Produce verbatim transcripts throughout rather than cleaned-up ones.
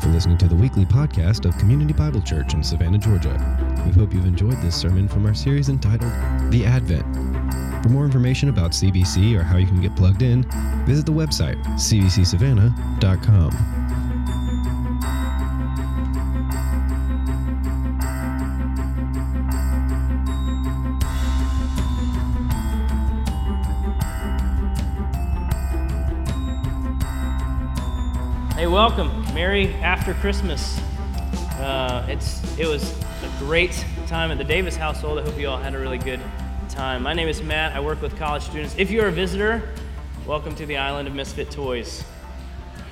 for listening to the weekly podcast of Community Bible Church in Savannah, Georgia. We hope you've enjoyed this sermon from our series entitled The Advent. For more information about C B C or how you can get plugged in, visit the website c b c savannah dot com. Hey, welcome. Merry after Christmas. Uh, it's It was a great time at the Davis household. I hope you all had a really good time. My name is Matt. I work with college students. If you're a visitor, welcome to the island of misfit toys.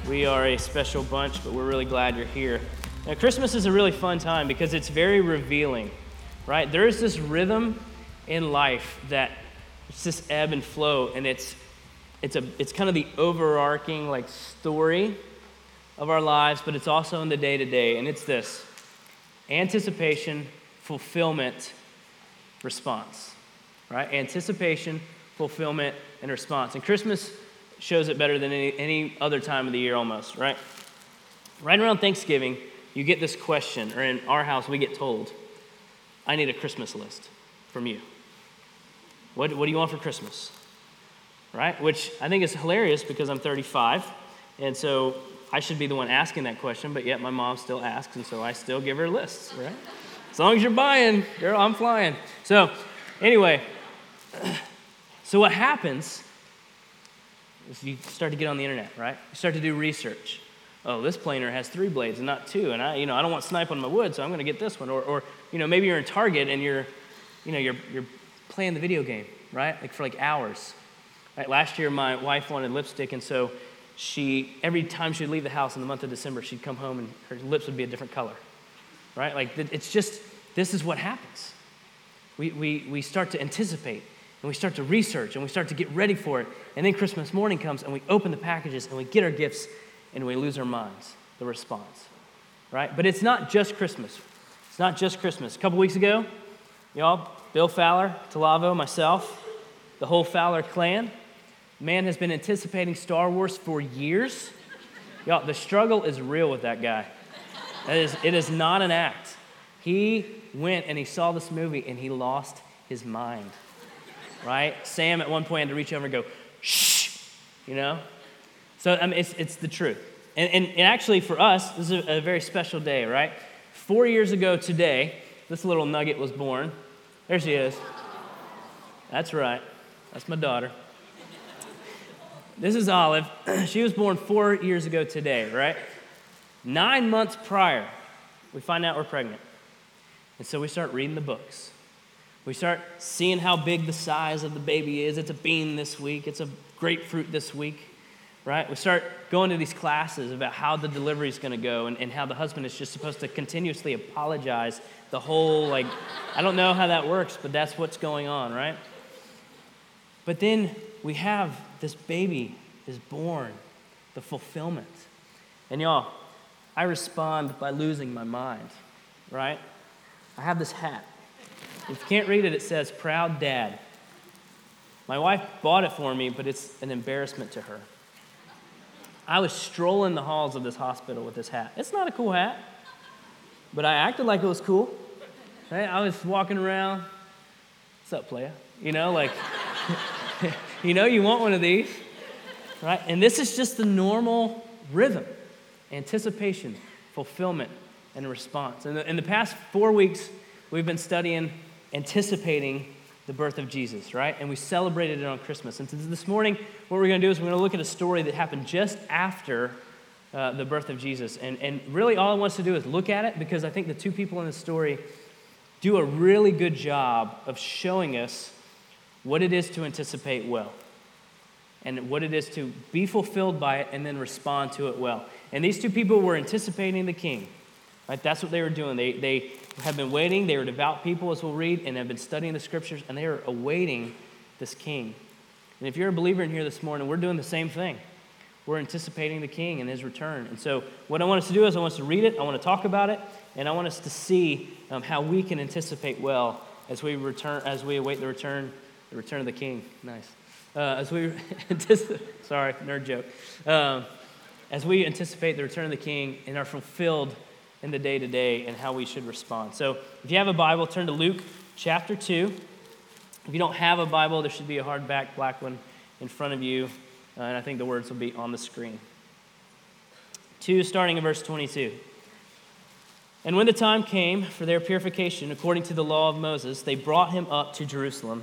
We are a special bunch, but we're really glad you're here. Now, Christmas is a really fun time because it's very revealing, right? There is this rhythm in life that it's this ebb and flow, and it's it's a it's kind of the overarching like story of our lives, but it's also in the day-to-day, and it's this: anticipation, fulfillment, response, right? Anticipation, fulfillment, and response. And Christmas shows it better than any, any other time of the year almost, right? Right around Thanksgiving, you get this question, or in our house, we get told, I need a Christmas list from you. What, what do you want for Christmas, right? Which I think is hilarious because I'm thirty-five, and so I should be the one asking that question, but yet my mom still asks, and so I still give her lists, right? As long as you're buying, girl, I'm flying. So anyway, so what happens is you start to get on the internet, right? You start to do research. Oh, this planer has three blades and not two, and I, you know, I don't want snipe on my wood, so I'm going to get this one. Or, or, you know, maybe you're in Target and you're, you know, you're you're playing the video game, right? Like for like hours. Right? Last year, my wife wanted lipstick, and so she, every time she'd leave the house in the month of December, she'd come home and her lips would be a different color, right? Like, it's just, this is what happens. We we we start to anticipate, and we start to research, and we start to get ready for it, and then Christmas morning comes, and we open the packages, and we get our gifts, and we lose our minds, the response, right? But it's not just Christmas. It's not just Christmas. A couple weeks ago, y'all, Bill Fowler, Talavo, myself, the whole Fowler clan, man has been anticipating Star Wars for years. Y'all, the struggle is real with that guy. That is, it is not an act. He went and he saw this movie and he lost his mind, right? Sam at one point had to reach over and go, shh, you know? So I mean, it's it's the truth. And, and, and actually for us, this is a, a very special day, right? Four years ago today, this little nugget was born. There she is. That's right. That's my daughter. This is Olive. She was born four years ago today, right? Nine months prior, we find out we're pregnant. And so we start reading the books. We start seeing how big the size of the baby is. It's a bean this week. It's a grapefruit this week, right? We start going to these classes about how the delivery is going to go and, and how the husband is just supposed to continuously apologize the whole, like, I don't know how that works, but that's what's going on, right? But then we have this baby is born, the fulfillment. And y'all, I respond by losing my mind, right? I have this hat. If you can't read it, it says, Proud Dad. My wife bought it for me, but it's an embarrassment to her. I was strolling the halls of this hospital with this hat. It's not a cool hat, but I acted like it was cool. Right? I was walking around, what's up, playa? You know, like... You know you want one of these, right? And this is just the normal rhythm: anticipation, fulfillment, and response. And in the past four weeks, we've been studying anticipating the birth of Jesus, right? And we celebrated it on Christmas. And this morning, what we're going to do is we're going to look at a story that happened just after uh, the birth of Jesus. And, and really all I want us to do is look at it because I think the two people in the story do a really good job of showing us what it is to anticipate well, and what it is to be fulfilled by it and then respond to it well. And these two people were anticipating the king, right? That's what they were doing. They they have been waiting. They were devout people, as we'll read, and have been studying the scriptures, and they are awaiting this king. And if you're a believer in here this morning, we're doing the same thing. We're anticipating the king and his return. And so what I want us to do is I want us to read it, I want to talk about it, and I want us to see um, how we can anticipate well as we return, as we await the return The return of the king. Nice. Uh, as we, sorry, nerd joke. Um, as we anticipate the return of the King and are fulfilled in the day-to-day and how we should respond. So if you have a Bible, turn to Luke chapter two. If you don't have a Bible, there should be a hardback black one in front of you, uh, and I think the words will be on the screen. two, starting in verse twenty-two. And when the time came for their purification, according to the law of Moses, they brought him up to Jerusalem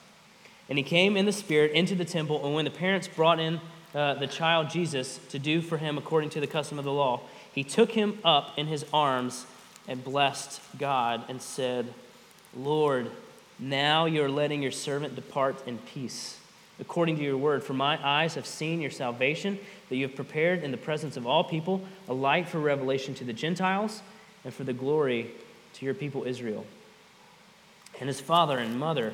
And he came in the Spirit into the temple, and when the parents brought in uh, the child Jesus to do for him according to the custom of the law, he took him up in his arms and blessed God and said, Lord, now you are letting your servant depart in peace, according to your word. For my eyes have seen your salvation, that you have prepared in the presence of all people, a light for revelation to the Gentiles and for the glory to your people Israel. And his father and mother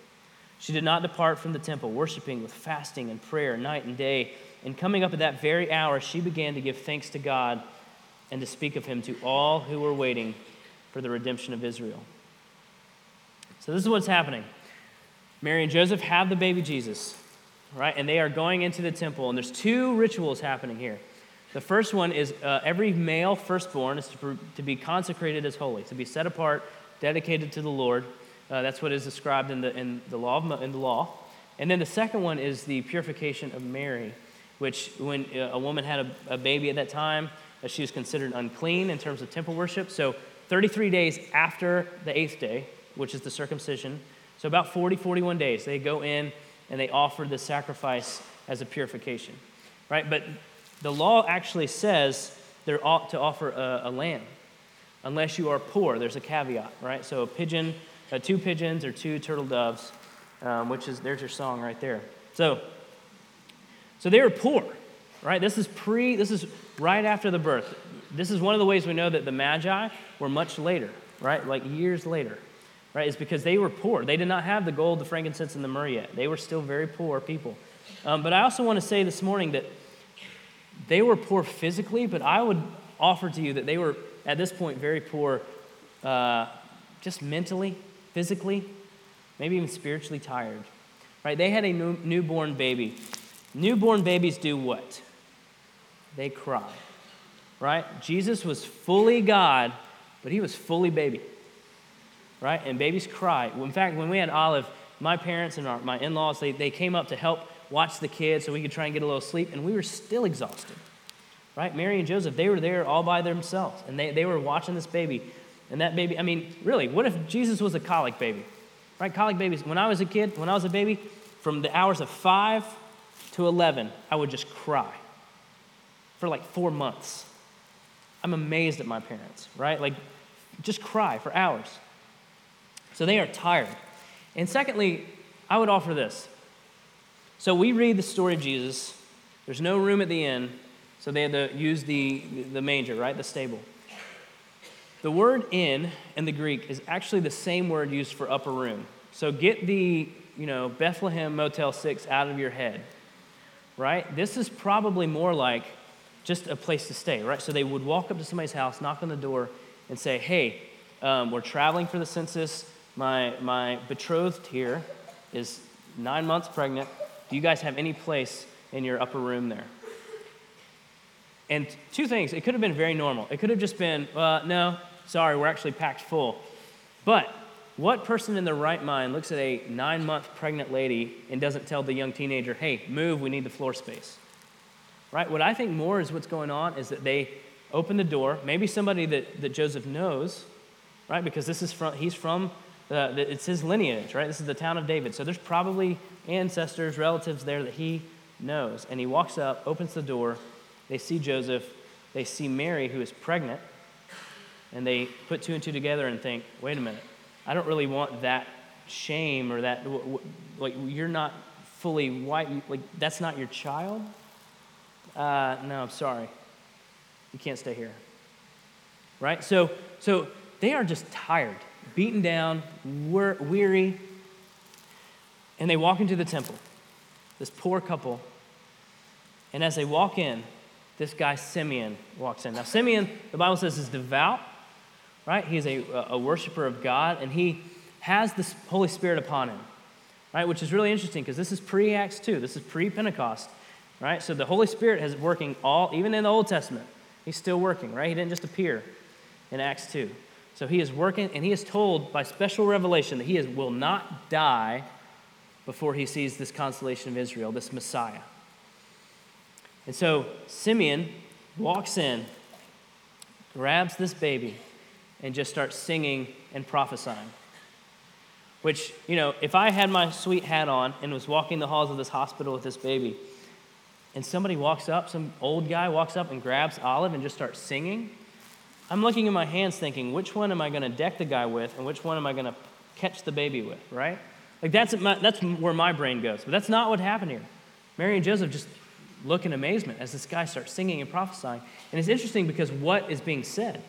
She did not depart from the temple, worshiping with fasting and prayer night and day. And coming up at that very hour, she began to give thanks to God and to speak of him to all who were waiting for the redemption of Israel. So this is what's happening. Mary and Joseph have the baby Jesus, right? And they are going into the temple, and there's two rituals happening here. The first one is uh, every male firstborn is to, to be consecrated as holy, to be set apart, dedicated to the Lord. Uh, that's what is described in the in the law of, in the law. And then the second one is the purification of Mary, which when a woman had a, a baby at that time, she was considered unclean in terms of temple worship. So thirty-three days after the eighth day, which is the circumcision, so about forty, forty-one days, they go in and they offer the sacrifice as a purification, right? But the law actually says they're ought to offer a, a lamb, unless you are poor. There's a caveat, right? So a pigeon, uh, two pigeons or two turtle doves, um, which is, there's your song right there. So, so they were poor, right? This is pre, this is right after the birth. This is one of the ways we know that the Magi were much later, right? Like years later, right? It's because they were poor. They did not have the gold, the frankincense, and the myrrh yet. They were still very poor people. Um, but I also want to say this morning that they were poor physically, but I would offer to you that they were, at this point, very poor uh, just mentally, physically, maybe even spiritually tired, right? They had a new, newborn baby. Newborn babies do what? They cry, right? Jesus was fully God, but he was fully baby, right? And babies cry. In fact, when we had Olive, my parents and our, my in-laws, they, they came up to help watch the kids so we could try and get a little sleep, and we were still exhausted, right? Mary and Joseph, they were there all by themselves, and they, they were watching this baby, and that baby, I mean, really, what if Jesus was a colic baby, right? Colic babies, when I was a kid, when I was a baby, from the hours of five to eleven, I would just cry for like four months. I'm amazed at my parents, right? Like, just cry for hours. So they are tired. And secondly, I would offer this. So we read the story of Jesus. There's no room at the inn, so they had to use the, the manger, right, the stable. The word inn in the Greek is actually the same word used for upper room. So get the, you know, Bethlehem Motel six out of your head, right? This is probably more like just a place to stay, right? So they would walk up to somebody's house, knock on the door, and say, hey, um, we're traveling for the census. My, my betrothed here is nine months pregnant. Do you guys have any place in your upper room there? And two things. It could have been very normal. It could have just been, uh, no, sorry, we're actually packed full. But what person in their right mind looks at a nine-month pregnant lady and doesn't tell the young teenager, hey, move, we need the floor space? Right? What I think more is what's going on is that they open the door, maybe somebody that, that Joseph knows, right? Because this is from, he's from, uh, it's his lineage, right? This is the town of David. So there's probably ancestors, relatives there that he knows. And he walks up, opens the door. They see Joseph. They see Mary, who is pregnant. And they put two and two together and think, wait a minute, I don't really want that shame or that, like, you're not fully white, like, that's not your child? Uh, no, I'm sorry. You can't stay here. Right? So so they are just tired, beaten down, weary, and they walk into the temple, this poor couple, and as they walk in, this guy Simeon walks in. Now Simeon, the Bible says, is devout, right? He is a, a worshiper of God, and he has the Holy Spirit upon him, right? Which is really interesting because this is pre-Acts two. This is pre-Pentecost, right? So the Holy Spirit is working all, even in the Old Testament, he's still working, right? He didn't just appear in Acts two. So he is working, and he is told by special revelation that he is, will not die before he sees this consolation of Israel, this Messiah. And so Simeon walks in, grabs this baby, and just starts singing and prophesying. Which, you know, if I had my sweet hat on and was walking the halls of this hospital with this baby, and somebody walks up, some old guy walks up and grabs Olive and just starts singing, I'm looking at my hands thinking, which one am I going to deck the guy with and which one am I going to catch the baby with, right? Like, that's my, that's where my brain goes. But that's not what happened here. Mary and Joseph just look in amazement as this guy starts singing and prophesying. And it's interesting because what is being said,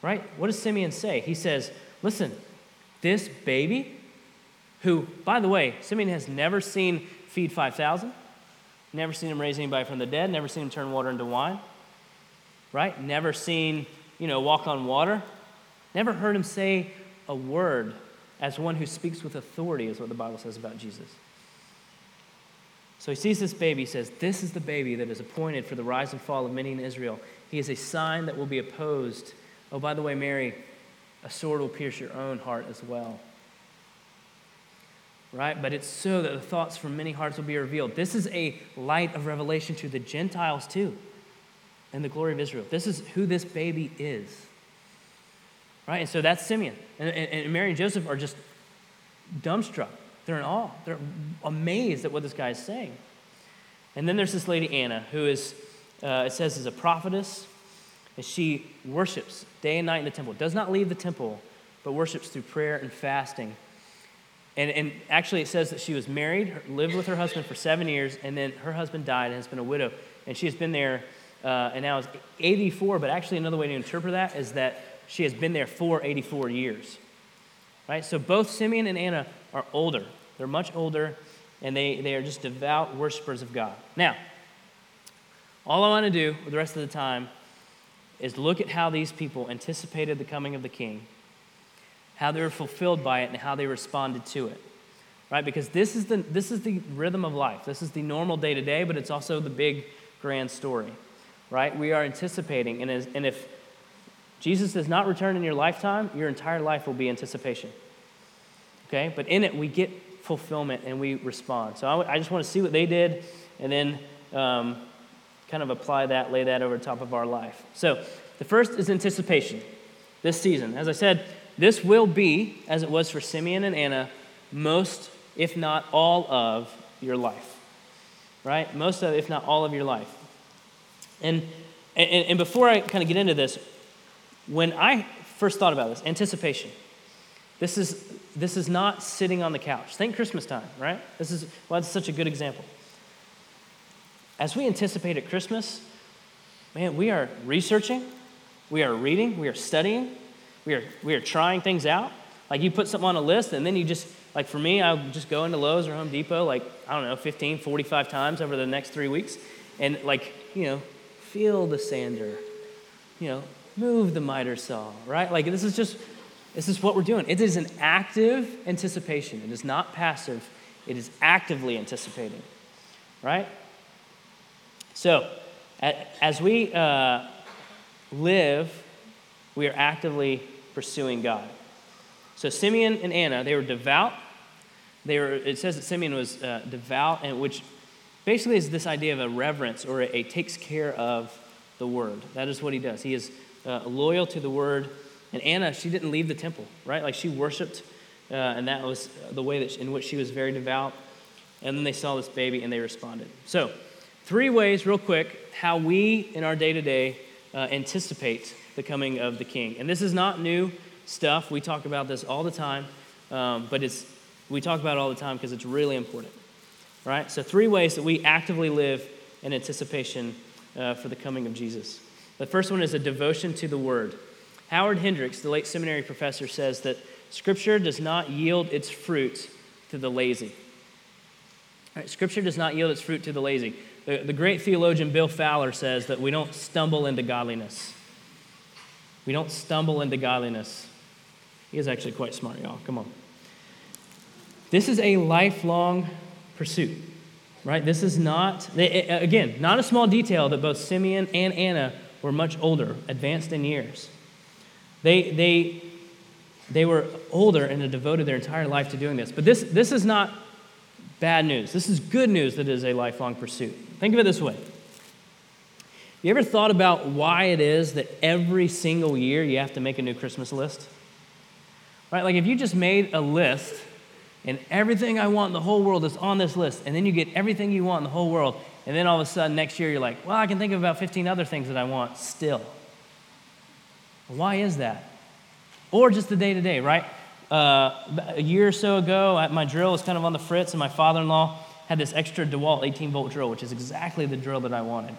right? What does Simeon say? He says, listen, this baby, who, by the way, Simeon has never seen feed five thousand, never seen him raise anybody from the dead, never seen him turn water into wine, right? Never seen, you know, walk on water, never heard him say a word as one who speaks with authority is what the Bible says about Jesus. So he sees this baby, he says, this is the baby that is appointed for the rise and fall of many in Israel. He is a sign that will be opposed. Oh, by the way, Mary, a sword will pierce your own heart as well. Right? But it's so that the thoughts from many hearts will be revealed. This is a light of revelation to the Gentiles too, and the glory of Israel. This is who this baby is. Right? And so that's Simeon. And, and, and Mary and Joseph are just dumbstruck. They're in awe. They're amazed at what this guy is saying. And then there's this lady, Anna, who is, uh, it says, is a prophetess. And she worships day and night in the temple. Does not leave the temple, but worships through prayer and fasting. And, and actually it says that she was married, lived with her husband for seven years, and then her husband died and has been a widow. And she has been there, uh, and now is eighty-four, but actually another way to interpret that is that she has been there for eighty-four years. Right? So both Simeon and Anna are older. They're much older, and they, they are just devout worshipers of God. Now, all I want to do with the rest of the time is look at how these people anticipated the coming of the king, how they were fulfilled by it, and how they responded to it, right? Because this is the this is the rhythm of life. This is the normal day-to-day, but it's also the big, grand story, right? We are anticipating, and, as, and if Jesus does not return in your lifetime, your entire life will be anticipation, okay? But in it, we get fulfillment, and we respond. So I, w- I just want to see what they did, and then Um, kind of apply that, lay that over top of our life. So the first is anticipation this season. As I said, this will be, as it was for Simeon and Anna, most, if not all of your life, right? Most of, if not all of your life. And, and, and before I kind of get into this, when I first thought about this, anticipation, this is, this is not sitting on the couch. Think Christmas time, right? This is why it's such a good example. As we anticipate at Christmas, man, we are researching, we are reading, we are studying, we are we are trying things out. Like you put something on a list and then you just, like for me, I'll just go into Lowe's or Home Depot, like, I don't know, fifteen, forty-five times over the next three weeks. And like, you know, feel the sander, you know, move the miter saw, right? Like this is just, this is what we're doing. It is an active anticipation. It is not passive. It is actively anticipating, right? So, as we uh, live, we are actively pursuing God. So Simeon and Anna, they were devout. They were. It says that Simeon was uh, devout, and which basically is this idea of a reverence or a, a takes care of the word. That is what he does. He is uh, loyal to the word. And Anna, she didn't leave the temple, right? Like she worshipped, uh, and that was the way that she, in which she was very devout. And then they saw this baby, and they responded. So, three ways, real quick, how we in our day-to-day uh, anticipate the coming of the King. And this is not new stuff. We talk about this all the time, um, but it's we talk about it all the time because it's really important, right? So, three ways that we actively live in anticipation uh, for the coming of Jesus. The first one is a devotion to the Word. Howard Hendricks, the late seminary professor, says that Scripture does not yield its fruit to the lazy. All right, Scripture does not yield its fruit to the lazy. The, the great theologian Bill Fowler says that we don't stumble into godliness. We don't stumble into godliness. He is actually quite smart, y'all. Come on. This is a lifelong pursuit, right? This is not, again, not a small detail that both Simeon and Anna were much older, advanced in years. They they they were older and had devoted their entire life to doing this. But this this is not bad news. This is good news that it is a lifelong pursuit. Think of it this way. You ever thought about why it is that every single year you have to make a new Christmas list? Right? Like if you just made a list and everything I want in the whole world is on this list, and then you get everything you want in the whole world, and then all of a sudden next year you're like, well, I can think of about fifteen other things that I want still. Why is that? Or just the day-to-day, right? Uh, a year or so ago, my drill was kind of on the fritz, and my father-in-law had this extra DeWalt eighteen-volt drill, which is exactly the drill that I wanted,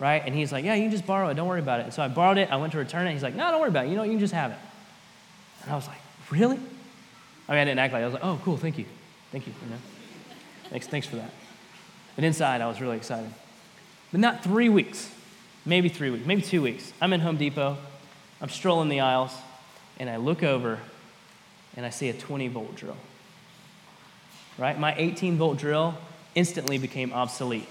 right? And he's like, yeah, you can just borrow it. Don't worry about it. And so I borrowed it. I went to return it. He's like, no, don't worry about it. You know, you can just have it. And I was like, really? I mean, I didn't act like it. I was like, oh, cool, thank you. Thank you. You know? thanks, thanks for that. But inside, I was really excited. But not three weeks. Maybe three weeks. Maybe two weeks. I'm in Home Depot. I'm strolling the aisles, and I look over, and I see a twenty-volt drill, right? My eighteen-volt drill instantly became obsolete,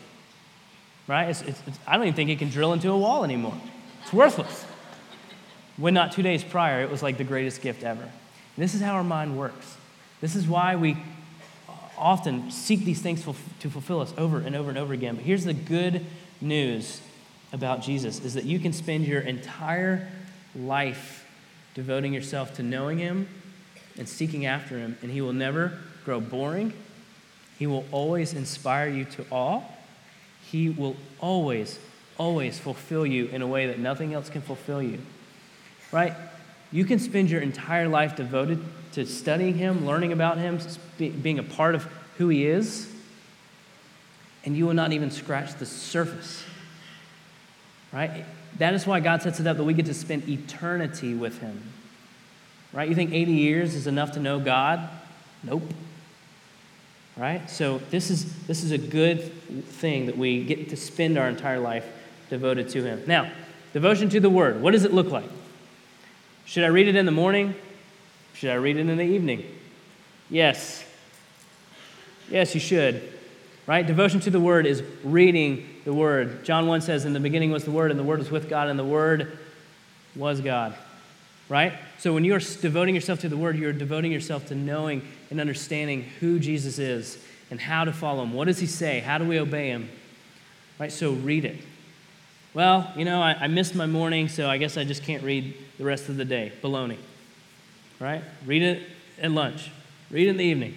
right? It's, it's, it's, I don't even think it can drill into a wall anymore. It's worthless. When not two days prior, it was like the greatest gift ever. And this is how our mind works. This is why we often seek these things to fulfill us over and over and over again. But here's the good news about Jesus, is that you can spend your entire life devoting yourself to knowing him and seeking after him, and he will never grow boring. He will always inspire you to awe. He will always, always fulfill you in a way that nothing else can fulfill you, right? You can spend your entire life devoted to studying him, learning about him, being a part of who he is, and you will not even scratch the surface, right? That is why God sets it up that we get to spend eternity with him, right? You think eighty years is enough to know God? Nope, right? So this is this is a good thing that we get to spend our entire life devoted to him. Now, devotion to the word, what does it look like? Should I read it in the morning? Should I read it in the evening? Yes. Yes, you should, right? Devotion to the word is reading the Word. John one says, in the beginning was the Word, and the Word was with God, and the Word was God, right? So when you're devoting yourself to the Word, you're devoting yourself to knowing and understanding who Jesus is and how to follow him. What does he say? How do we obey him, right? So read it. Well, you know, I, I missed my morning, so I guess I just can't read the rest of the day. Baloney, right? Read it at lunch. Read it in the evening.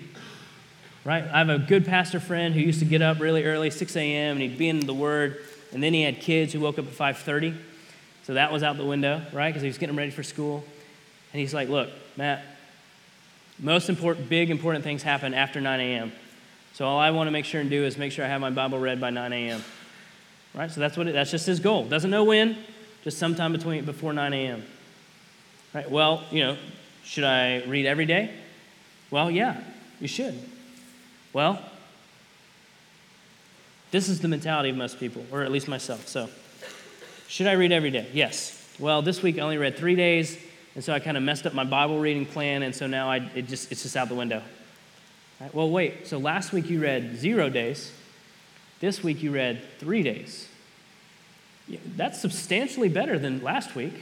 Right? I have a good pastor friend who used to get up really early, six a.m., and he'd be in the Word, and then he had kids who woke up at five thirty, so that was out the window, right, because he was getting ready for school, and he's like, look, Matt, most important, big important things happen after nine a.m., so all I want to make sure and do is make sure I have my Bible read by nine a.m., right? So that's what it, that's just his goal. Doesn't know when, just sometime between before nine a.m., right? Well, you know, should I read every day? Well, yeah, you should. Well, this is the mentality of most people, or at least myself. So, should I read every day? Yes. Well, this week I only read three days, and so I kind of messed up my Bible reading plan, and so now I, it just it's just out the window. Right, well, wait. So last week you read zero days. This week you read three days. Yeah, that's substantially better than last week,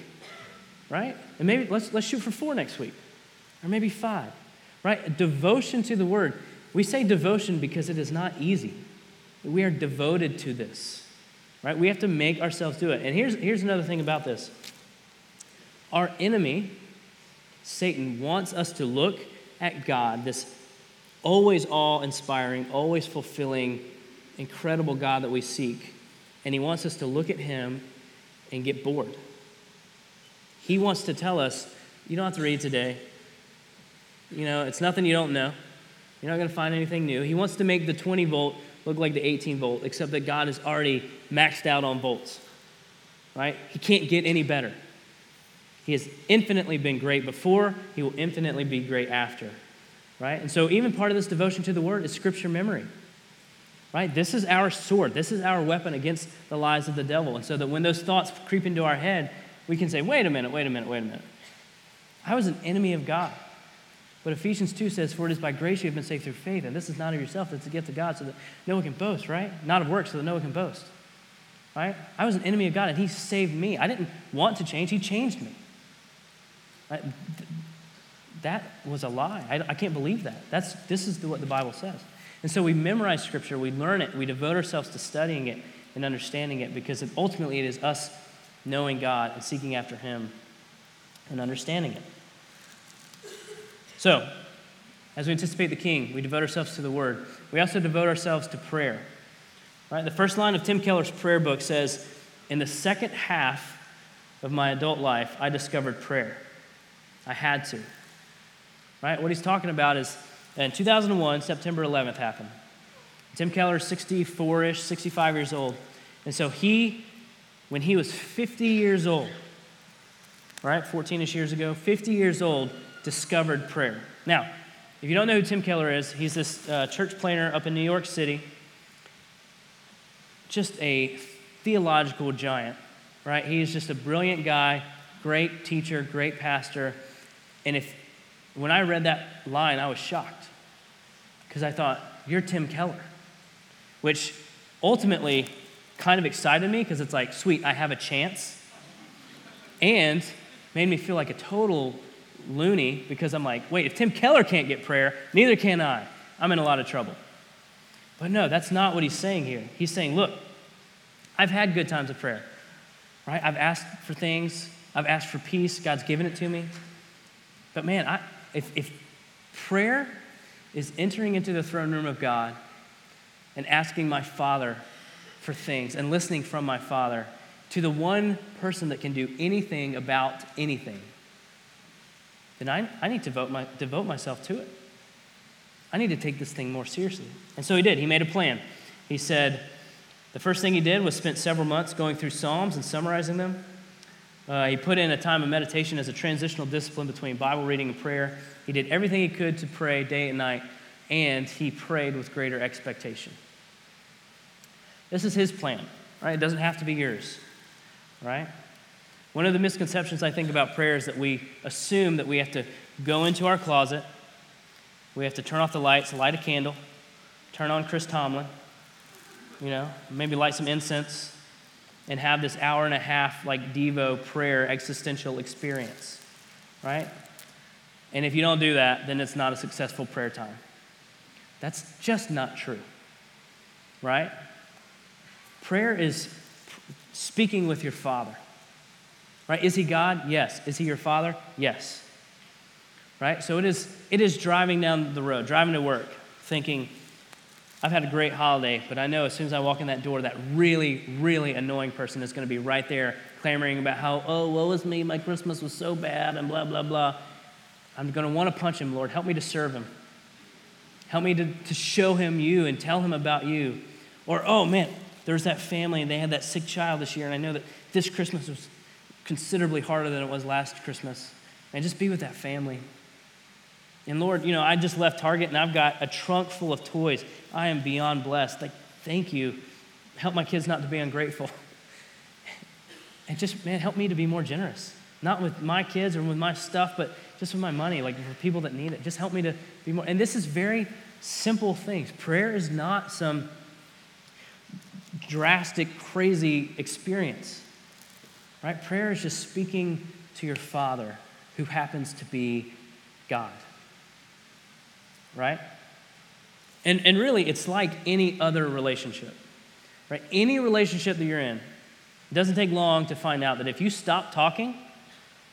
right? And maybe let's let's shoot for four next week, or maybe five, right? A devotion to the Word. We say devotion because it is not easy. We are devoted to this. right? We have to make ourselves do it. And here's, here's another thing about this. Our enemy, Satan, wants us to look at God, this always awe-inspiring, always fulfilling, incredible God that we seek, and he wants us to look at him and get bored. He wants to tell us, you don't have to read today. You know, it's nothing you don't know. You're not going to find anything new. He wants to make the twenty volt look like the eighteen volt, except that God is already maxed out on volts, right? He can't get any better. He has infinitely been great before. He will infinitely be great after, right? And so even part of this devotion to the Word is scripture memory, right? This is our sword. This is our weapon against the lies of the devil. And so that when those thoughts creep into our head, we can say, wait a minute, wait a minute, wait a minute. I was an enemy of God. But Ephesians two says, for it is by grace you have been saved through faith, and this is not of yourself, it's a gift of God, so that no one can boast, right? Not of works, so that no one can boast, right? I was an enemy of God, and he saved me. I didn't want to change, he changed me. Right? That was a lie. I, I can't believe that. That's This is the, what the Bible says. And so we memorize Scripture, we learn it, we devote ourselves to studying it and understanding it, because ultimately it is us knowing God and seeking after him and understanding it. So, as we anticipate the King, we devote ourselves to the Word. We also devote ourselves to prayer. Right? The first line of Tim Keller's prayer book says, in the second half of my adult life, I discovered prayer. I had to. Right? What he's talking about is, in two thousand one, September eleventh happened. Tim Keller is sixty-four-ish, sixty-five years old. And so he, when he was fifty years old, right, fourteen-ish years ago, fifty years old, discovered prayer. Now, if you don't know who Tim Keller is, he's this uh, church planner up in New York City. Just a theological giant, right? He is just a brilliant guy, great teacher, great pastor. And if when I read that line, I was shocked because I thought, you're Tim Keller, which ultimately kind of excited me because it's like, sweet, I have a chance, and made me feel like a total loony because I'm like, wait, if Tim Keller can't get prayer, neither can I. I'm in a lot of trouble. But no, that's not what he's saying here. He's saying, look, I've had good times of prayer, right? I've asked for things. I've asked for peace. God's given it to me. But man, I, if, if prayer is entering into the throne room of God and asking my Father for things and listening from my Father to the one person that can do anything about anything, then I, I need to devote, my, devote myself to it. I need to take this thing more seriously. And so he did. He made a plan. He said, the first thing he did was spent several months going through Psalms and summarizing them. Uh, he put in a time of meditation as a transitional discipline between Bible reading and prayer. He did everything he could to pray day and night, and he prayed with greater expectation. This is his plan, right? It doesn't have to be yours, right? One of the misconceptions I think about prayer is that we assume that we have to go into our closet, we have to turn off the lights, light a candle, turn on Chris Tomlin, you know, maybe light some incense, and have this hour and a half like Devo prayer existential experience, right? And if you don't do that, then it's not a successful prayer time. That's just not true, right? Prayer is speaking with your Father. Right? Is he God? Yes. Is he your Father? Yes. Right? So it is it is driving down the road, driving to work, thinking, I've had a great holiday, but I know as soon as I walk in that door, that really, really annoying person is going to be right there clamoring about how, oh, woe is me, my Christmas was so bad, and blah, blah, blah. I'm going to want to punch him, Lord. Help me to serve him. Help me to, to show him you and tell him about you. Or, oh, man, there's that family, and they had that sick child this year, and I know that this Christmas was considerably harder than it was last Christmas. And just be with that family. And Lord, you know, I just left Target and I've got a trunk full of toys. I am beyond blessed. Like, thank you. Help my kids not to be ungrateful. And just, man, help me to be more generous. Not with my kids or with my stuff, but just with my money, like for people that need it. Just help me to be more. And this is very simple things. Prayer is not some drastic, crazy experience. Right? Prayer is just speaking to your Father who happens to be God. Right? And and really, it's like any other relationship. Right? Any relationship that you're in, it doesn't take long to find out that if you stop talking,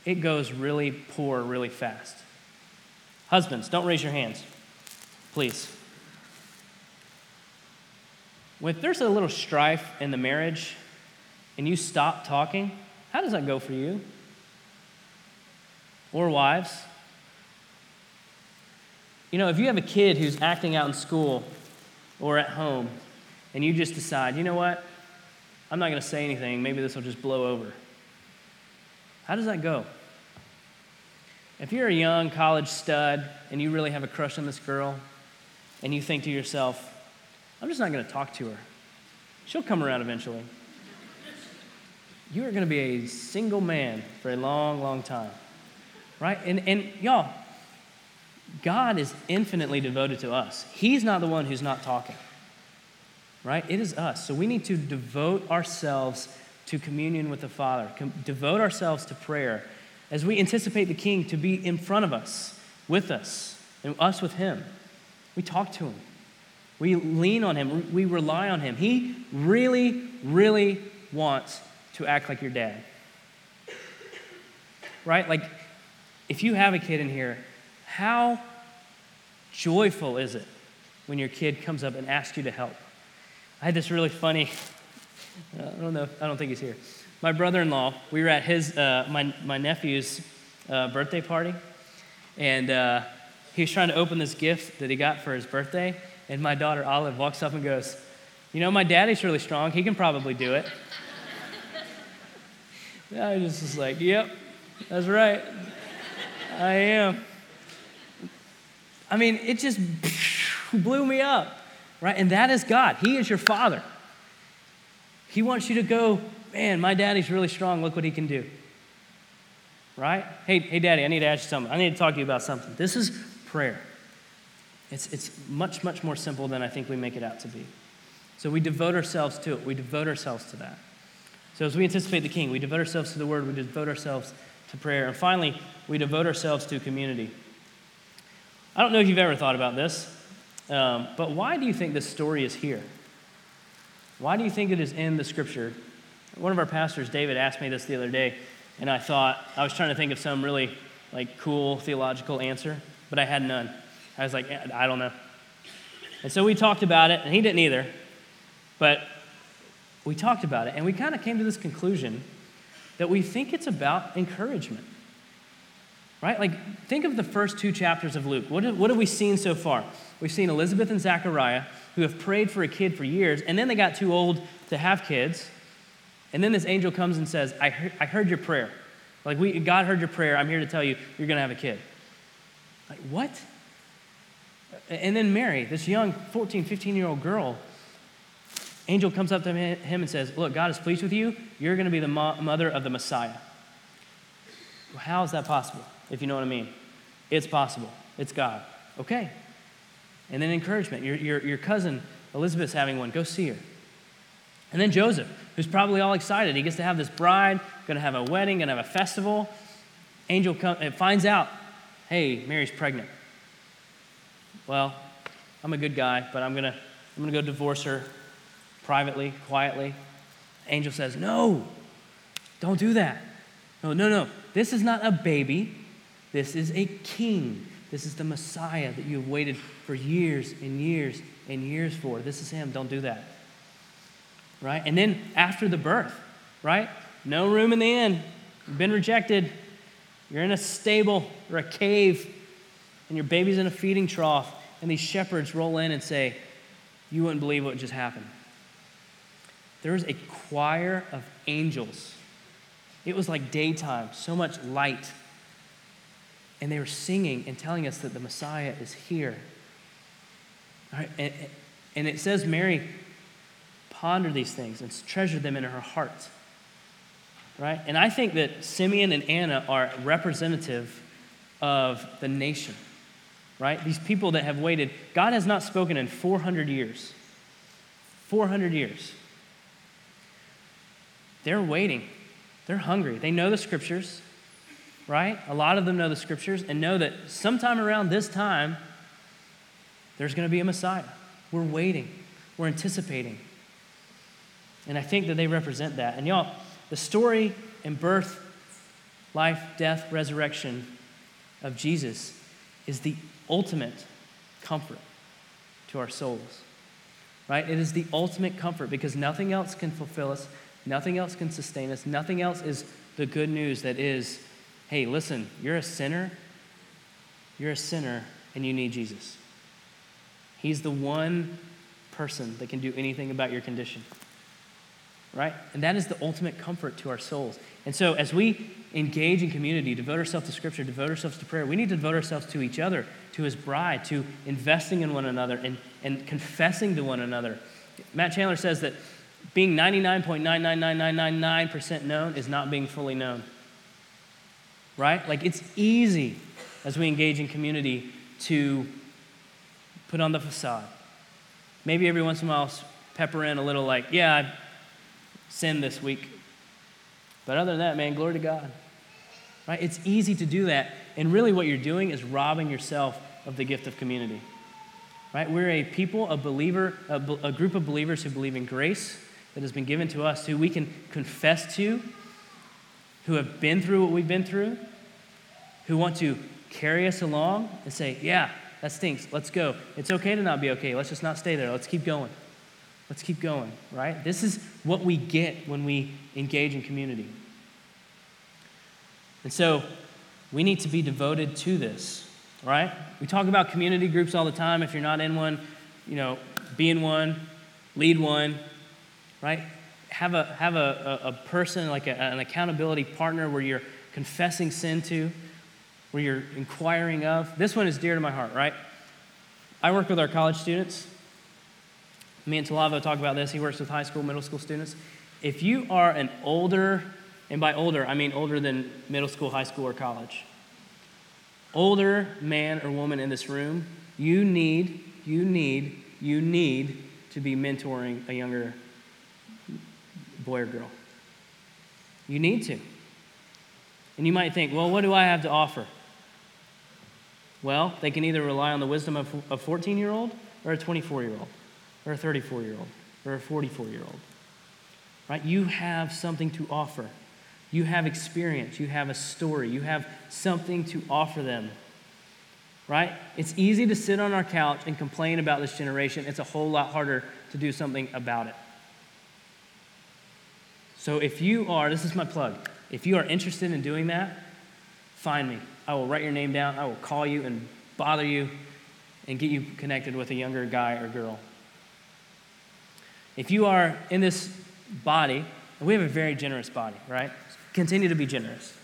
it goes really poor really fast. Husbands, don't raise your hands, please. When there's a little strife in the marriage and you stop talking, how does that go for you? Or wives? You know, if you have a kid who's acting out in school or at home and you just decide, you know what, I'm not going to say anything, maybe this will just blow over. How does that go? If you're a young college stud and you really have a crush on this girl and you think to yourself, I'm just not going to talk to her, she'll come around eventually, you are going to be a single man for a long, long time, right? And, and y'all, God is infinitely devoted to us. He's not the one who's not talking, right? It is us. So we need to devote ourselves to communion with the Father, com- devote ourselves to prayer as we anticipate the King to be in front of us, with us, and us with him. We talk to him. We lean on him. We rely on him. He really, really wants to act like your dad, right? Like, if you have a kid in here, how joyful is it when your kid comes up and asks you to help? I had this really funny, I don't know, I don't think he's here. My brother-in-law, we were at his, uh, my, my nephew's uh, birthday party, and uh, he was trying to open this gift that he got for his birthday, and my daughter Olive walks up and goes, you know, my daddy's really strong, he can probably do it. I was just was like, yep, that's right, I am. I mean, it just blew me up, right? And that is God. He is your Father. He wants you to go, man, my daddy's really strong, look what he can do, right? Hey, hey, Daddy, I need to ask you something. I need to talk to you about something. This is prayer. It's, it's much, much more simple than I think we make it out to be. So we devote ourselves to it. We devote ourselves to that. So as we anticipate the King, we devote ourselves to the Word, we devote ourselves to prayer, and finally, we devote ourselves to community. I don't know if you've ever thought about this, um, but why do you think this story is here? Why do you think it is in the Scripture? One of our pastors, David, asked me this the other day, and I thought, I was trying to think of some really like cool theological answer, but I had none. I was like, I don't know. And so we talked about it, and he didn't either, but we talked about it, and we kind of came to this conclusion that we think it's about encouragement, right? Like, think of the first two chapters of Luke. What have, what have we seen so far? We've seen Elizabeth and Zechariah, who have prayed for a kid for years, and then they got too old to have kids, and then this angel comes and says, I heard, I heard your prayer. Like, we, God heard your prayer. I'm here to tell you, you're going to have a kid. Like, what? And then Mary, this young fourteen, fifteen-year-old girl, angel comes up to him and says, look, God is pleased with you. You're going to be the mo- mother of the Messiah. Well, how is that possible, if you know what I mean? It's possible. It's God. Okay. And then encouragement. Your, your, your cousin, Elizabeth's having one. Go see her. And then Joseph, who's probably all excited. He gets to have this bride, going to have a wedding, going to have a festival. Angel comes and finds out, hey, Mary's pregnant. Well, I'm a good guy, but I'm going to I'm going to go divorce her. Privately, quietly. The angel says, no, don't do that. No, no, no. This is not a baby. This is a king. This is the Messiah that you've waited for years and years and years for. This is him. Don't do that. Right? And then after the birth, right? No room in the inn. You've been rejected. You're in a stable or a cave, and your baby's in a feeding trough, and these shepherds roll in and say, you wouldn't believe what just happened. There was a choir of angels. It was like daytime, so much light. And they were singing and telling us that the Messiah is here. All right, and, and it says Mary pondered these things and treasured them in her heart. Right? And I think that Simeon and Anna are representative of the nation. Right? These people that have waited. God has not spoken in four hundred years. four hundred years. They're waiting. They're hungry. They know the Scriptures, right? A lot of them know the Scriptures and know that sometime around this time, there's going to be a Messiah. We're waiting. We're anticipating. And I think that they represent that. And y'all, the story and birth, life, death, resurrection of Jesus is the ultimate comfort to our souls, right? It is the ultimate comfort because nothing else can fulfill us. Nothing else can sustain us. Nothing else is the good news that is, hey, listen, you're a sinner. You're a sinner and you need Jesus. He's the one person that can do anything about your condition, right? And that is the ultimate comfort to our souls. And so as we engage in community, devote ourselves to Scripture, devote ourselves to prayer, we need to devote ourselves to each other, to His bride, to investing in one another and, and confessing to one another. Matt Chandler says that being ninety-nine point nine nine nine nine nine nine percent known is not being fully known, right? Like, it's easy as we engage in community to put on the facade. Maybe every once in a while, pepper in a little like, yeah, I sinned this week. But other than that, man, glory to God, right? It's easy to do that. And really what you're doing is robbing yourself of the gift of community, right? We're a people, a believer, a, a group of believers who believe in grace that has been given to us, who we can confess to, who have been through what we've been through, who want to carry us along and say, yeah, that stinks. Let's go. It's okay to not be okay. Let's just not stay there. Let's keep going. Let's keep going, right? This is what we get when we engage in community. And so we need to be devoted to this, right? We talk about community groups all the time. If you're not in one, you know, be in one, lead one, right? Have a have a, a, a person, like a, an accountability partner where you're confessing sin to, where you're inquiring of. This one is dear to my heart, right? I work with our college students. Me and Talavo talk about this. He works with high school, middle school students. If you are an older, and by older, I mean older than middle school, high school, or college, older man or woman in this room, you need, you need, you need to be mentoring a younger boy or girl. You need to. And you might think, well, what do I have to offer? Well, they can either rely on the wisdom of a fourteen-year-old or a twenty-four-year-old. Or a thirty-four-year-old, or a forty-four-year-old, right? You have something to offer. You have experience. You have a story. You have something to offer them, right? It's easy to sit on our couch and complain about this generation. It's a whole lot harder to do something about it. So if you are, this is my plug, if you are interested in doing that, find me. I will write your name down. I will call you and bother you and get you connected with a younger guy or girl. If you are in this body, and we have a very generous body, right? Continue to be generous.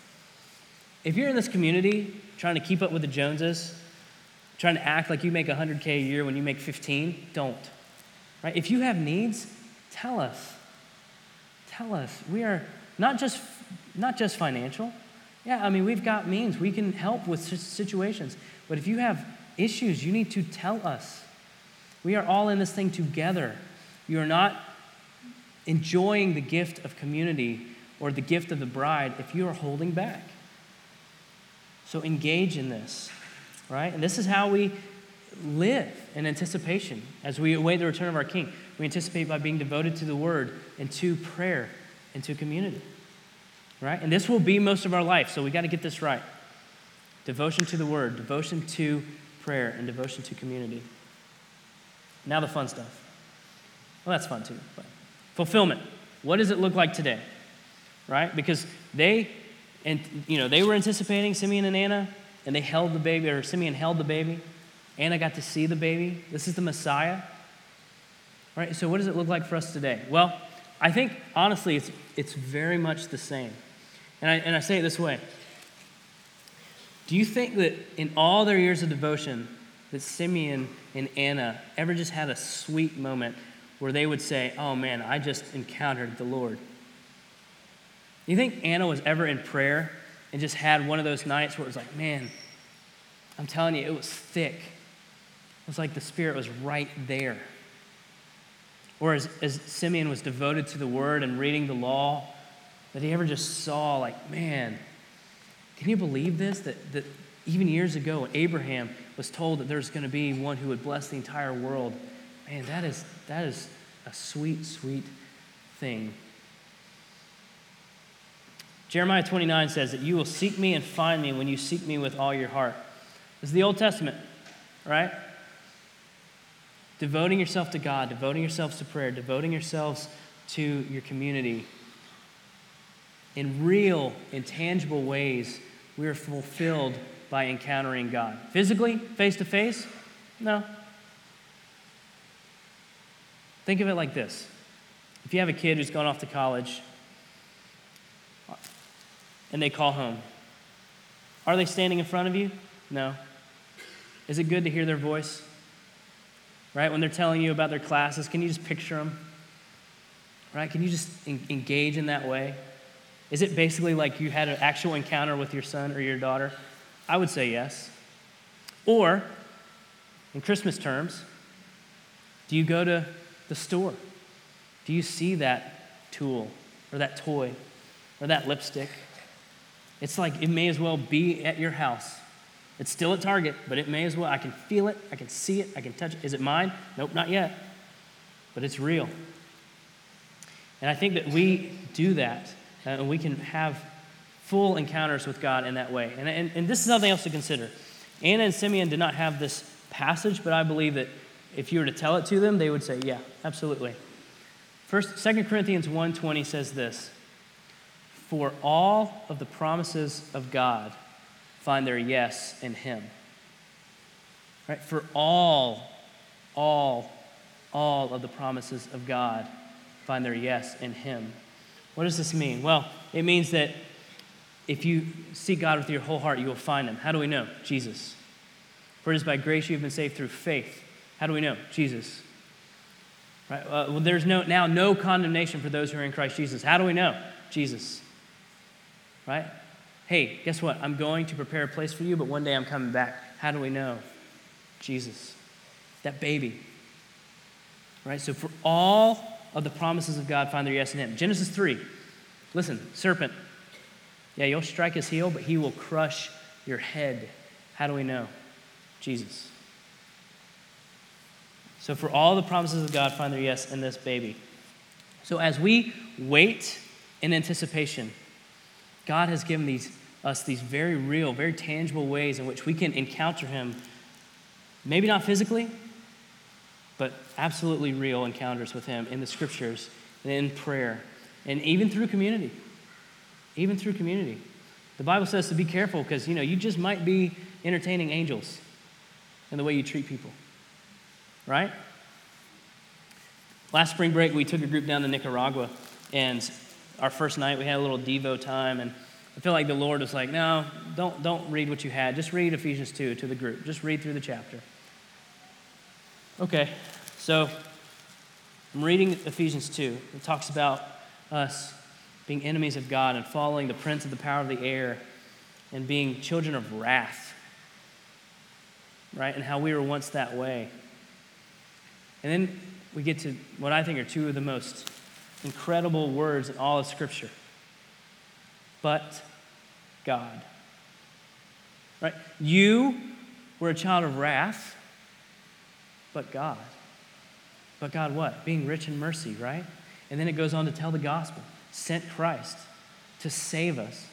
If you're in this community trying to keep up with the Joneses, trying to act like you make one hundred K a year when you make fifteen, don't. Right? If you have needs, tell us. Tell us. We are not just not just financial. Yeah, I mean, we've got means. We can help with situations. But if you have issues, you need to tell us. We are all in this thing together. You are not enjoying the gift of community or the gift of the bride if you are holding back. So engage in this, right? And this is how we live in anticipation as we await the return of our King. We anticipate by being devoted to the Word and to prayer and to community, right? And this will be most of our life, so we got to get this right. Devotion to the Word, devotion to prayer, and devotion to community. Now the fun stuff. Well, that's fun too, but fulfillment. What does it look like today, right? Because they, and you know, they were anticipating Simeon and Anna, and they held the baby, or Simeon held the baby. Anna got to see the baby. This is the Messiah, right? So what does it look like for us today? Well, I think, honestly, it's it's very much the same. And I, and I say it this way. Do you think that in all their years of devotion, that Simeon and Anna ever just had a sweet moment where they would say, oh man, I just encountered the Lord? You think Anna was ever in prayer and just had one of those nights where it was like, man, I'm telling you, it was thick. It was like the Spirit was right there. Or as, as Simeon was devoted to the Word and reading the law, that he ever just saw like, man, can you believe this? That, that even years ago when Abraham was told that there's going to be one who would bless the entire world, man, that is that is a sweet, sweet thing. Jeremiah twenty-nine says that you will seek me and find me when you seek me with all your heart. This is the Old Testament, right? Devoting yourself to God, devoting yourselves to prayer, devoting yourselves to your community. In real, intangible ways, we are fulfilled by encountering God. Physically, face-to-face? No. Think of it like this. If you have a kid who's gone off to college and they call home, are they standing in front of you? No. Is it good to hear their voice? Right? When they're telling you about their classes, can you just picture them? Right? Can you just en- engage in that way? Is it basically like you had an actual encounter with your son or your daughter? I would say yes. Or, in Christmas terms, do you go to the store? Do you see that tool or that toy or that lipstick? It's like it may as well be at your house. It's still at Target, but it may as well. I can feel it. I can see it. I can touch it. Is it mine? Nope, not yet. But it's real. And I think that we do that, uh, and we can have full encounters with God in that way. And, and, and this is something else to consider. Anna and Simeon did not have this passage, but I believe that if you were to tell it to them, they would say, yeah, absolutely. First, Second Corinthians one twenty says this, "For all of the promises of God find their yes in him." Right? For all, all, all of the promises of God find their yes in him. What does this mean? Well, it means that if you seek God with your whole heart, you will find him. How do we know? Jesus. For it is by grace you have been saved through faith. How do we know? Jesus. Right? Uh, well, there's no now no condemnation for those who are in Christ Jesus. How do we know? Jesus. Right? Hey, guess what? I'm going to prepare a place for you, but one day I'm coming back. How do we know? Jesus. That baby. Right? So for all of the promises of God, find their yes in him. Genesis three. Listen, serpent. Yeah, you'll strike his heel, but he will crush your head. How do we know? Jesus. So for all the promises of God, find their yes in this baby. So as we wait in anticipation, God has given these, us these very real, very tangible ways in which we can encounter him, maybe not physically, but absolutely real encounters with him in the scriptures and in prayer and even through community, even through community. The Bible says to be careful because, you know, you just might be entertaining angels in the way you treat people, right? Last spring break, we took a group down to Nicaragua, and our first night, we had a little Devo time, and I feel like the Lord was like, no, don't don't read what you had. Just read Ephesians two to the group. Just read through the chapter. Okay, so I'm reading Ephesians two. It talks about us being enemies of God and following the prince of the power of the air and being children of wrath, right? And how we were once that way. And then we get to what I think are two of the most incredible words in all of Scripture. But God. Right? You were a child of wrath, but God. But God what? Being rich in mercy, right? And then it goes on to tell the gospel. Sent Christ to save us.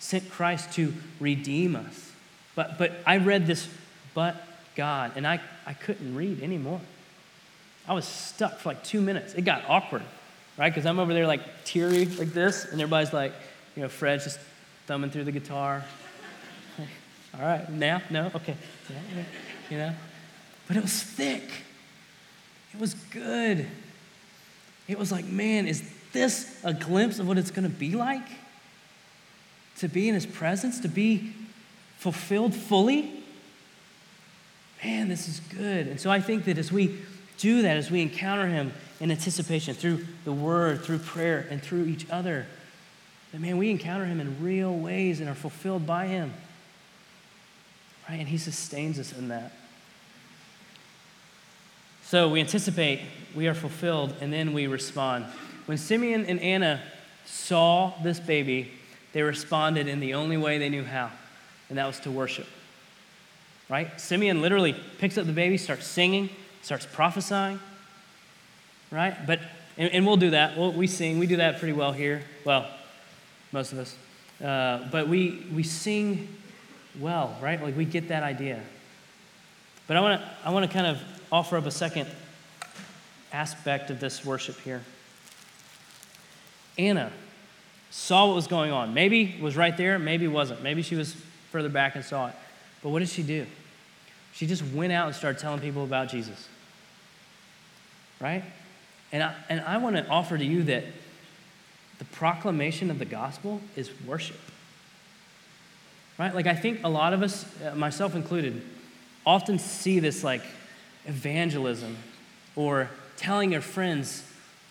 Sent Christ to redeem us. But but I read this, but God, and I, I couldn't read anymore. I was stuck for like two minutes. It got awkward, right? Because I'm over there like teary like this, and everybody's like, you know, Fred's just thumbing through the guitar. Like, all right, now, no, okay. Yeah, you know? But it was thick. It was good. It was like, man, is this a glimpse of what it's going to be like? To be in his presence, to be fulfilled fully? Man, this is good. And so I think that as we do that, as we encounter him in anticipation through the word, through prayer, and through each other, that, man, we encounter him in real ways and are fulfilled by him, right? And he sustains us in that. So we anticipate, we are fulfilled, and then we respond. When Simeon and Anna saw this baby, they responded in the only way they knew how, and that was to worship, right? Simeon literally picks up the baby, starts singing, starts prophesying, right? But And, and we'll do that. We'll, we sing. We do that pretty well here. Well, most of us. Uh, but we we sing well, right? Like we get that idea. But I want to I want to kind of offer up a second aspect of this worship here. Anna saw what was going on. Maybe was right there. Maybe wasn't. Maybe she was further back and saw it. But what did she do? She just went out and started telling people about Jesus. Right? And I, and I want to offer to you that the proclamation of the gospel is worship. Right? Like I think a lot of us, myself included, often see this like evangelism or telling your friends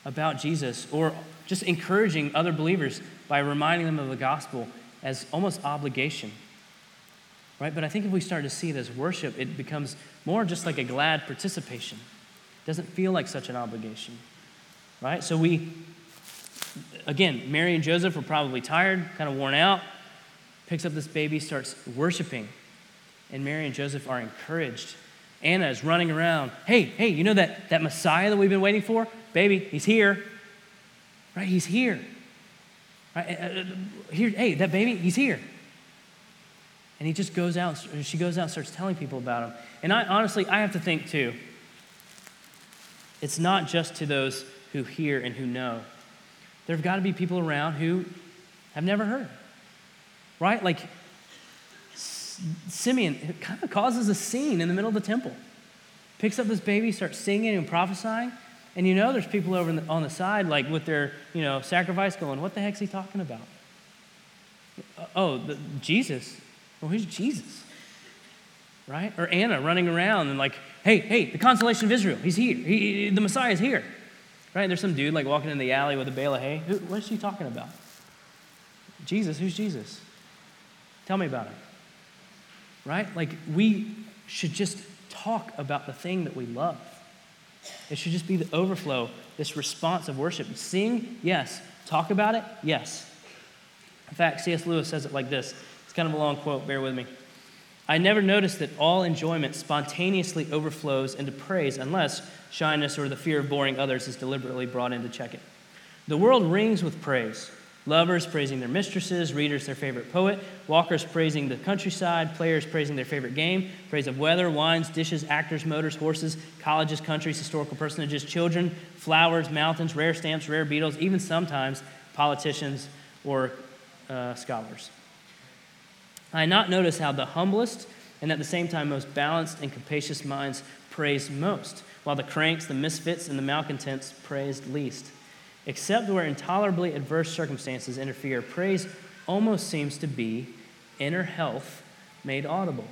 about Jesus or just encouraging other believers by reminding them of the gospel as almost obligation. Right? But I think if we start to see it as worship, it becomes more just like a glad participation. It doesn't feel like such an obligation. Right? So we, again, Mary and Joseph were probably tired, kind of worn out, picks up this baby, starts worshiping. And Mary and Joseph are encouraged. Anna is running around. Hey, hey, you know that, that Messiah that we've been waiting for? Baby, he's here. Right? He's here. Right? Here, hey, that baby, he's here. And he just goes out, she goes out and starts telling people about him. And I honestly, I have to think too, it's not just to those who hear and who know. There have got to be people around who have never heard, right? Like Simeon kind of causes a scene in the middle of the temple, picks up this baby, starts singing and prophesying, and you know there's people over the, on the side like with their, you know, sacrifice going, what the heck's he talking about? Oh, the, Jesus. Well, who's Jesus, right? Or Anna running around and like, hey, hey, the consolation of Israel, he's here. He, the Messiah is here, right? And there's some dude like walking in the alley with a bale of hay. Who, what is she talking about? Jesus, who's Jesus? Tell me about him, right? Like we should just talk about the thing that we love. It should just be the overflow, this response of worship. Sing, yes. Talk about it, yes. In fact, C S Lewis says it like this. It's kind of a long quote, bear with me. I never noticed that all enjoyment spontaneously overflows into praise unless shyness or the fear of boring others is deliberately brought in to check it. The world rings with praise. Lovers praising their mistresses, readers their favorite poet, walkers praising the countryside, players praising their favorite game, praise of weather, wines, dishes, actors, motors, horses, colleges, countries, historical personages, children, flowers, mountains, rare stamps, rare beetles, even sometimes politicians or uh, scholars. I not notice how the humblest and at the same time most balanced and capacious minds praise most, while the cranks, the misfits, and the malcontents praised least. Except where intolerably adverse circumstances interfere, praise almost seems to be inner health made audible.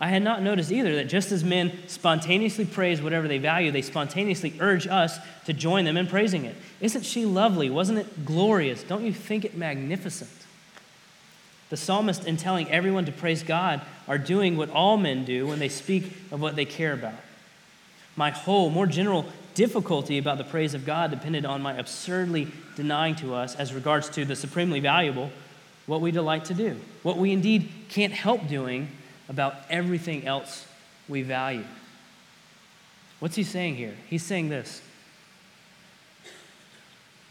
I had not noticed either that just as men spontaneously praise whatever they value, they spontaneously urge us to join them in praising it. Isn't she lovely? Wasn't it glorious? Don't you think it magnificent? The psalmist, in telling everyone to praise God, are doing what all men do when they speak of what they care about. My whole, more general difficulty about the praise of God depended on my absurdly denying to us, as regards to the supremely valuable, what we delight to do, what we indeed can't help doing about everything else we value. What's he saying here? He's saying this.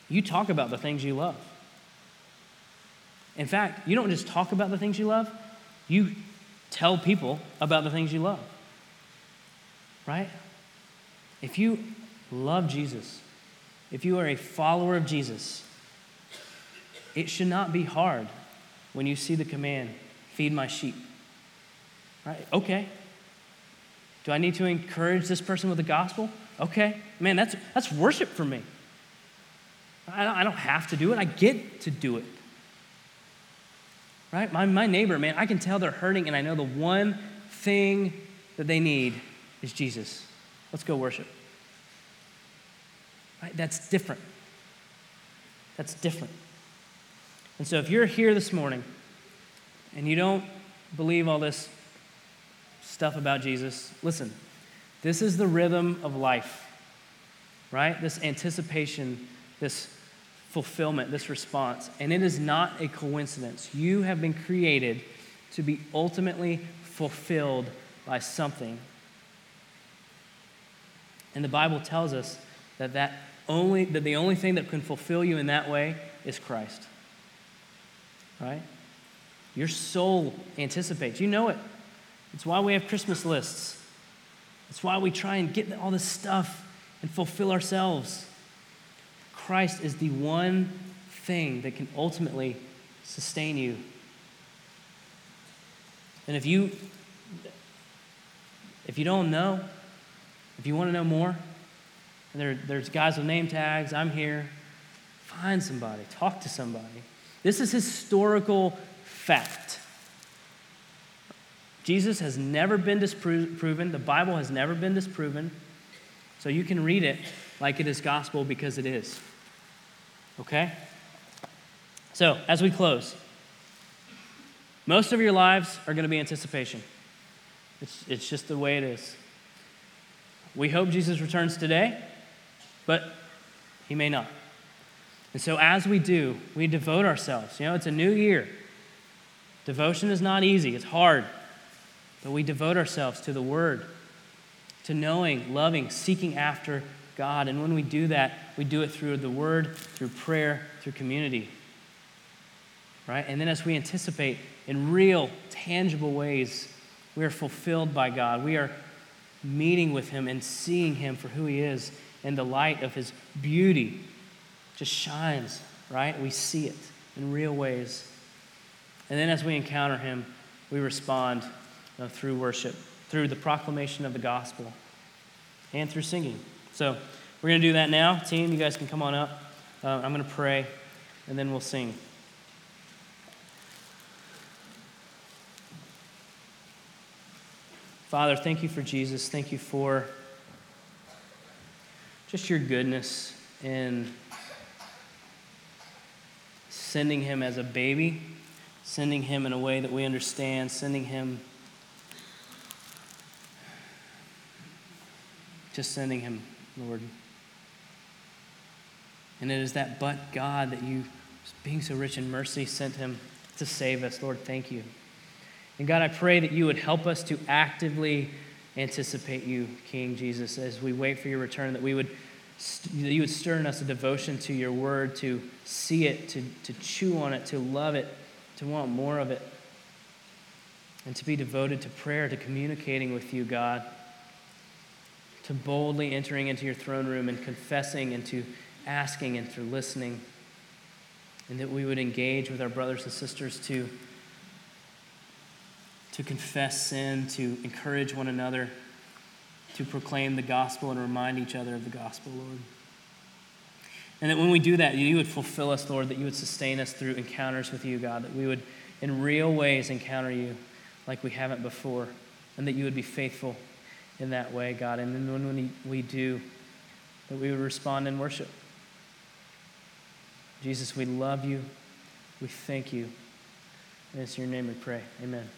You talk about the things you love. In fact, you don't just talk about the things you love, you tell people about the things you love, right? If you love Jesus, if you are a follower of Jesus, it should not be hard when you see the command, feed my sheep, right? Okay. Do I need to encourage this person with the gospel? Okay. Man, that's that's worship for me. I don't have to do it. I get to do it. Right? My, my neighbor, man, I can tell they're hurting, and I know the one thing that they need is Jesus. Let's go worship. Right? That's different. That's different. And so if you're here this morning and you don't believe all this stuff about Jesus, listen, this is the rhythm of life, right? This anticipation, this fulfillment, this response. And it is not a coincidence. You have been created to be ultimately fulfilled by something. And the Bible tells us that that only that the only thing that can fulfill you in that way is Christ. Right? Your soul anticipates. You know it. It's why we have Christmas lists. It's why we try and get all this stuff and fulfill ourselves. Christ is the one thing that can ultimately sustain you. And if you if you don't know, if you want to know more, and there, there's guys with name tags, I'm here, find somebody, talk to somebody. This is historical fact. Jesus has never been disproven. The Bible has never been disproven. So you can read it like it is gospel because it is. Okay? So, as we close, most of your lives are going to be anticipation. It's, it's just the way it is. We hope Jesus returns today, but he may not. And so as we do, we devote ourselves. You know, it's a new year. Devotion is not easy. It's hard. But we devote ourselves to the Word, to knowing, loving, seeking after God. And when we do that, we do it through the Word, through prayer, through community. Right? And then as we anticipate in real, tangible ways, we are fulfilled by God. We are meeting with Him and seeing Him for who He is, and the light of His beauty just shines, right? We see it in real ways. And then as we encounter Him, we respond through worship, through the proclamation of the gospel, and through singing. So we're going to do that now. Team, you guys can come on up. Uh, I'm going to pray, and then we'll sing. Father, thank you for Jesus. Thank you for just your goodness in sending him as a baby, sending him in a way that we understand, sending him Just sending him, Lord. And it is that but God that you, being so rich in mercy, sent him to save us. Lord, thank you. And God, I pray that you would help us to actively anticipate you, King Jesus, as we wait for your return, that we would, that you would stir in us a devotion to your word, to see it, to, to chew on it, to love it, to want more of it, and to be devoted to prayer, to communicating with you, God, to boldly entering into your throne room and confessing and to asking and through listening, and that we would engage with our brothers and sisters to, to confess sin, to encourage one another, to proclaim the gospel and remind each other of the gospel, Lord. And that when we do that, you would fulfill us, Lord, that you would sustain us through encounters with you, God, that we would in real ways encounter you like we haven't before, and that you would be faithful in that way, God. And then when we do, that we would respond in worship. Jesus, we love you. We thank you. And it's in your name we pray. Amen.